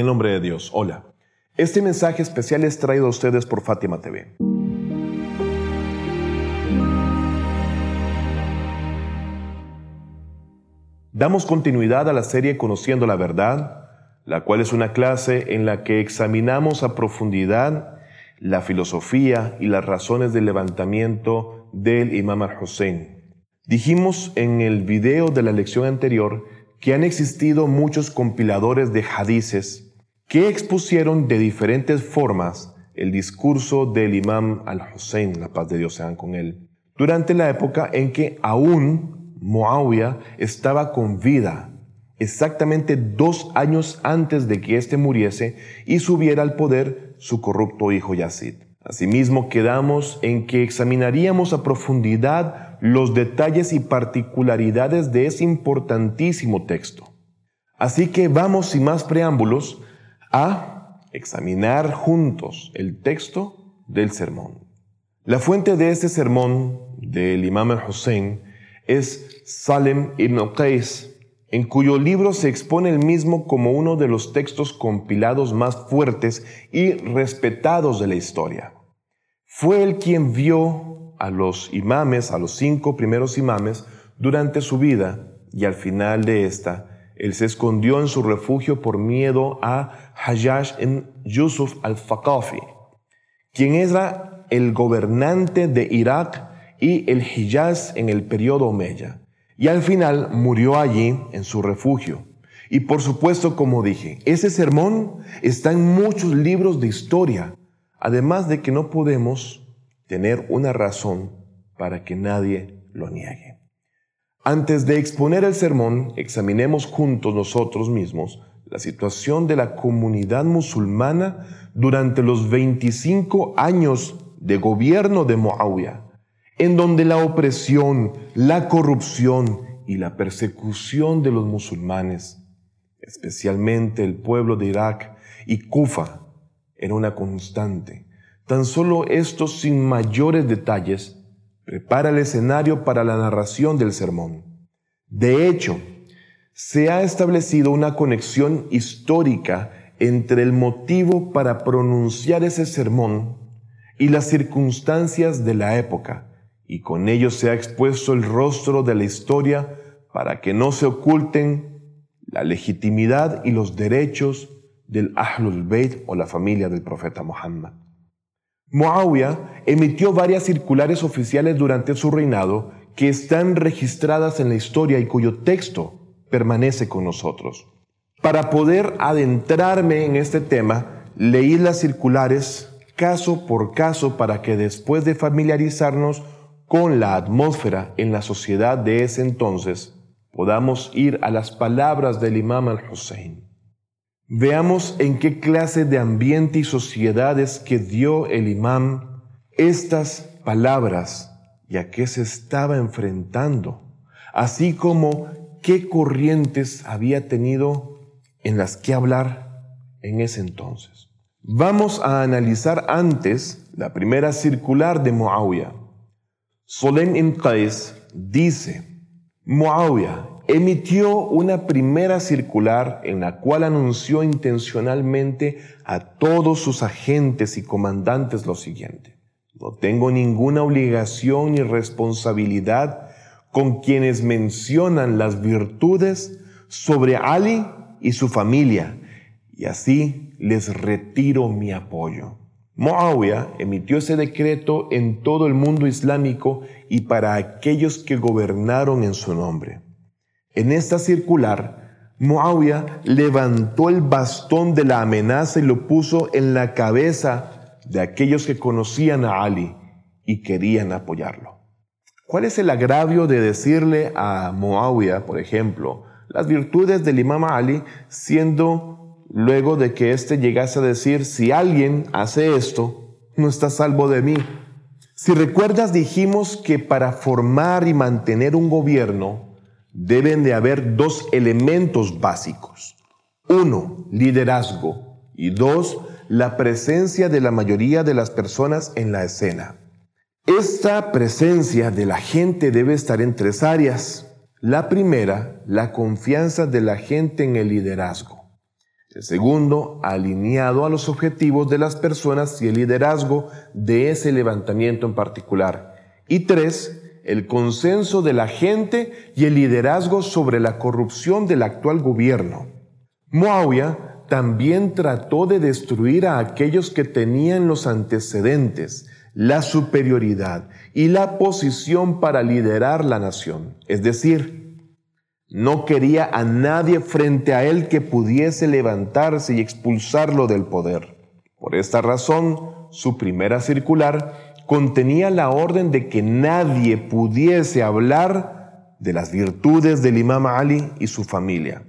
En el nombre de Dios, hola. Este mensaje especial es traído a ustedes por Fátima TV. Damos continuidad a la serie Conociendo la Verdad, la cual es una clase en la que examinamos a profundidad la filosofía y las razones del levantamiento del Imam al-Hussein. Dijimos en el video de la lección anterior que han existido muchos compiladores de hadices que expusieron de diferentes formas el discurso del Imam al-Hussein, la paz de Dios sea con él, durante la época en que aún Muawiya estaba con vida, exactamente 2 años antes de que éste muriese y subiera al poder su corrupto hijo Yazid. Asimismo, quedamos en que examinaríamos a profundidad los detalles y particularidades de ese importantísimo texto. Así que vamos, sin más preámbulos, a examinar juntos el texto del sermón. La fuente de este sermón del Imam al-Hussein es Sulaym ibn Qays, en cuyo libro se expone el mismo como uno de los textos compilados más fuertes y respetados de la historia. Fue él quien vio a los imames, a los 5 primeros imames, durante su vida, y al final de esta, él se escondió en su refugio por miedo a Hajjaj ibn Yusuf al-Thaqafi, quien era el gobernante de Irak y el Hijaz en el periodo omeya. Y al final murió allí en su refugio. Y por supuesto, como dije, ese sermón está en muchos libros de historia. Además de que no podemos tener una razón para que nadie lo niegue. Antes de exponer el sermón, examinemos juntos nosotros mismos la situación de la comunidad musulmana durante los 25 años de gobierno de Muawiya, en donde la opresión, la corrupción y la persecución de los musulmanes, especialmente el pueblo de Irak y Kufa, era una constante. Tan solo esto, sin mayores detalles, prepara el escenario para la narración del sermón. De hecho, se ha establecido una conexión histórica entre el motivo para pronunciar ese sermón y las circunstancias de la época, y con ello se ha expuesto el rostro de la historia para que no se oculten la legitimidad y los derechos del Ahlul Bayt o la familia del profeta Muhammad. Muawiya emitió varias circulares oficiales durante su reinado que están registradas en la historia y cuyo texto permanece con nosotros. Para poder adentrarme en este tema, leí las circulares caso por caso para que después de familiarizarnos con la atmósfera en la sociedad de ese entonces, podamos ir a las palabras del Imam al-Hussein. Veamos en qué clase de ambiente y sociedades que dio el Imam estas palabras y a qué se estaba enfrentando, así como qué corrientes había tenido en las que hablar en ese entonces. Vamos a analizar antes la primera circular de Muawiya. Sulaym ibn Qays dice: Muawiya emitió una primera circular en la cual anunció intencionalmente a todos sus agentes y comandantes lo siguiente: no tengo ninguna obligación ni responsabilidad con quienes mencionan las virtudes sobre Ali y su familia, y así les retiro mi apoyo. Muawiya emitió ese decreto en todo el mundo islámico y para aquellos que gobernaron en su nombre. En esta circular, Muawiya levantó el bastón de la amenaza y lo puso en la cabeza de aquellos que conocían a Ali y querían apoyarlo. ¿Cuál es el agravio de decirle a Muawiya, por ejemplo, las virtudes del Imam Ali, siendo luego de que éste llegase a decir: si alguien hace esto, no está salvo de mí? Si recuerdas, dijimos que para formar y mantener un gobierno deben de haber 2 elementos básicos. 1, liderazgo. Y 2, la presencia de la mayoría de las personas en la escena. Esta presencia de la gente debe estar en 3 áreas. La primera, la confianza de la gente en el liderazgo. Segundo, alineado a los objetivos de las personas y el liderazgo de ese levantamiento en particular. Y tres, el consenso de la gente y el liderazgo sobre la corrupción del actual gobierno. Muawiya también trató de destruir a aquellos que tenían los antecedentes, la superioridad y la posición para liderar la nación. Es decir, no quería a nadie frente a él que pudiese levantarse y expulsarlo del poder. Por esta razón, su primera circular contenía la orden de que nadie pudiese hablar de las virtudes del Imam Ali y su familia,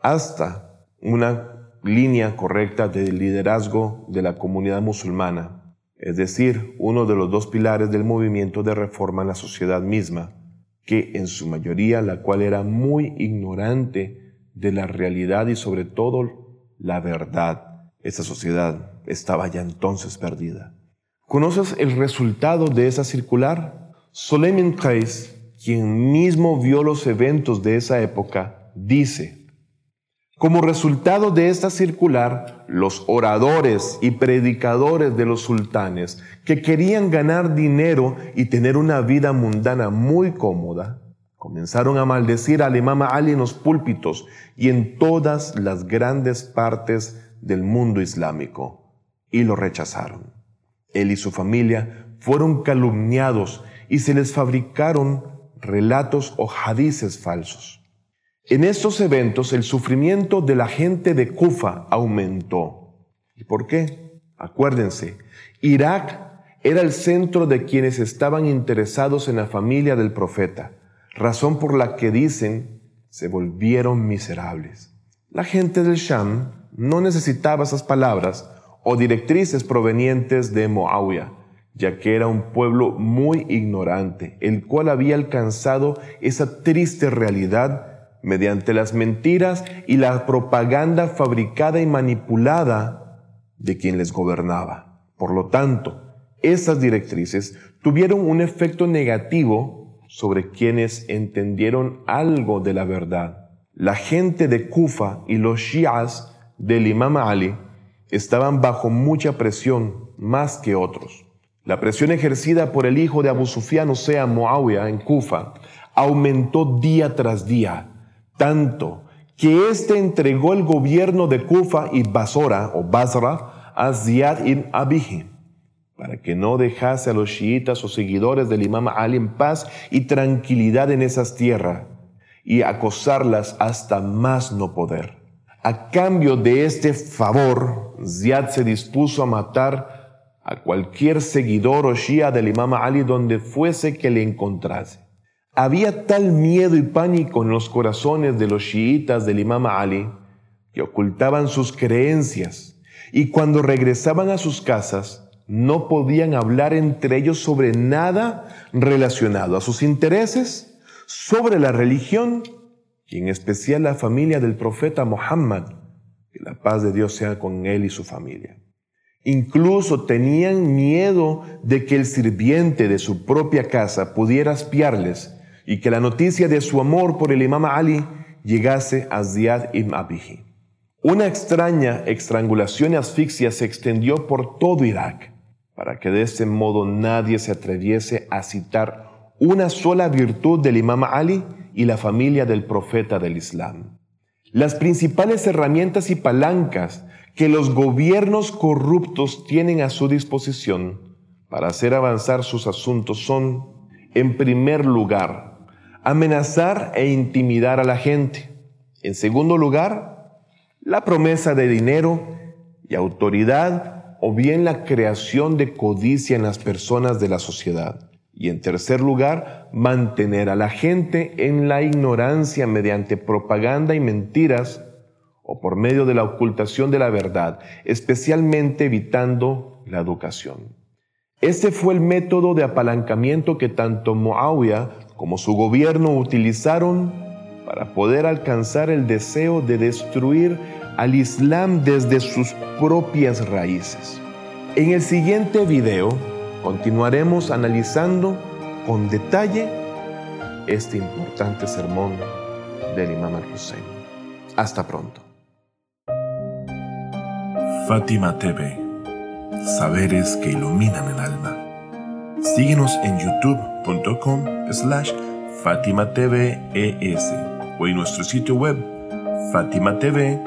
hasta una línea correcta del liderazgo de la comunidad musulmana. Es decir, uno de los dos pilares del movimiento de reforma en la sociedad misma, que en su mayoría la cual era muy ignorante de la realidad y sobre todo la verdad. Esa sociedad estaba ya entonces perdida. ¿Conoces el resultado de esa circular? Sulaym ibn Qays, quien mismo vio los eventos de esa época, dice: como resultado de esta circular, los oradores y predicadores de los sultanes que querían ganar dinero y tener una vida mundana muy cómoda, comenzaron a maldecir al Imam Ali en los púlpitos y en todas las grandes partes del mundo islámico, y lo rechazaron. Él y su familia fueron calumniados y se les fabricaron relatos o hadices falsos. En estos eventos, el sufrimiento de la gente de Kufa aumentó. ¿Y por qué? Acuérdense, Irak era el centro de quienes estaban interesados en la familia del profeta, razón por la que dicen se volvieron miserables. La gente del Sham no necesitaba esas palabras o directrices provenientes de Muawiya, ya que era un pueblo muy ignorante, el cual había alcanzado esa triste realidad mediante las mentiras y la propaganda fabricada y manipulada de quien les gobernaba. Por lo tanto, esas directrices tuvieron un efecto negativo sobre quienes entendieron algo de la verdad. La gente de Kufa y los shias del Imam Ali estaban bajo mucha presión, más que otros. La presión ejercida por el hijo de Abu Sufyan, o sea, Muawiya, en Kufa, aumentó día tras día, tanto que éste entregó el gobierno de Kufa y Basra a Ziyad ibn Abihi, para que no dejase a los chiitas o seguidores del Imam Ali en paz y tranquilidad en esas tierras, y acosarlas hasta más no poder. A cambio de este favor, Ziyad se dispuso a matar a cualquier seguidor o shia del Imam Ali donde fuese que le encontrase. Había tal miedo y pánico en los corazones de los chiitas del Imam Ali que ocultaban sus creencias, y cuando regresaban a sus casas no podían hablar entre ellos sobre nada relacionado a sus intereses, sobre la religión y en especial la familia del profeta Muhammad, que la paz de Dios sea con él y su familia. Incluso tenían miedo de que el sirviente de su propia casa pudiera espiarles y que la noticia de su amor por el Imam Ali llegase a Ziyad ibn Abihi. Una extraña estrangulación y asfixia se extendió por todo Irak, para que de este modo nadie se atreviese a citar una sola virtud del Imam Ali y la familia del profeta del Islam. Las principales herramientas y palancas que los gobiernos corruptos tienen a su disposición para hacer avanzar sus asuntos son, en primer lugar, amenazar e intimidar a la gente. En segundo lugar, la promesa de dinero y autoridad o bien la creación de codicia en las personas de la sociedad. Y en tercer lugar, mantener a la gente en la ignorancia mediante propaganda y mentiras o por medio de la ocultación de la verdad, especialmente evitando la educación. Este fue el método de apalancamiento que tanto Muawiya como su gobierno utilizaron para poder alcanzar el deseo de destruir al Islam desde sus propias raíces. En el siguiente video continuaremos analizando con detalle este importante sermón del Imam al-Hussein. Hasta pronto. Fátima TV, saberes que iluminan el alma. Síguenos en youtube.com/FátimaTVES o en nuestro sitio web fatimatv.es.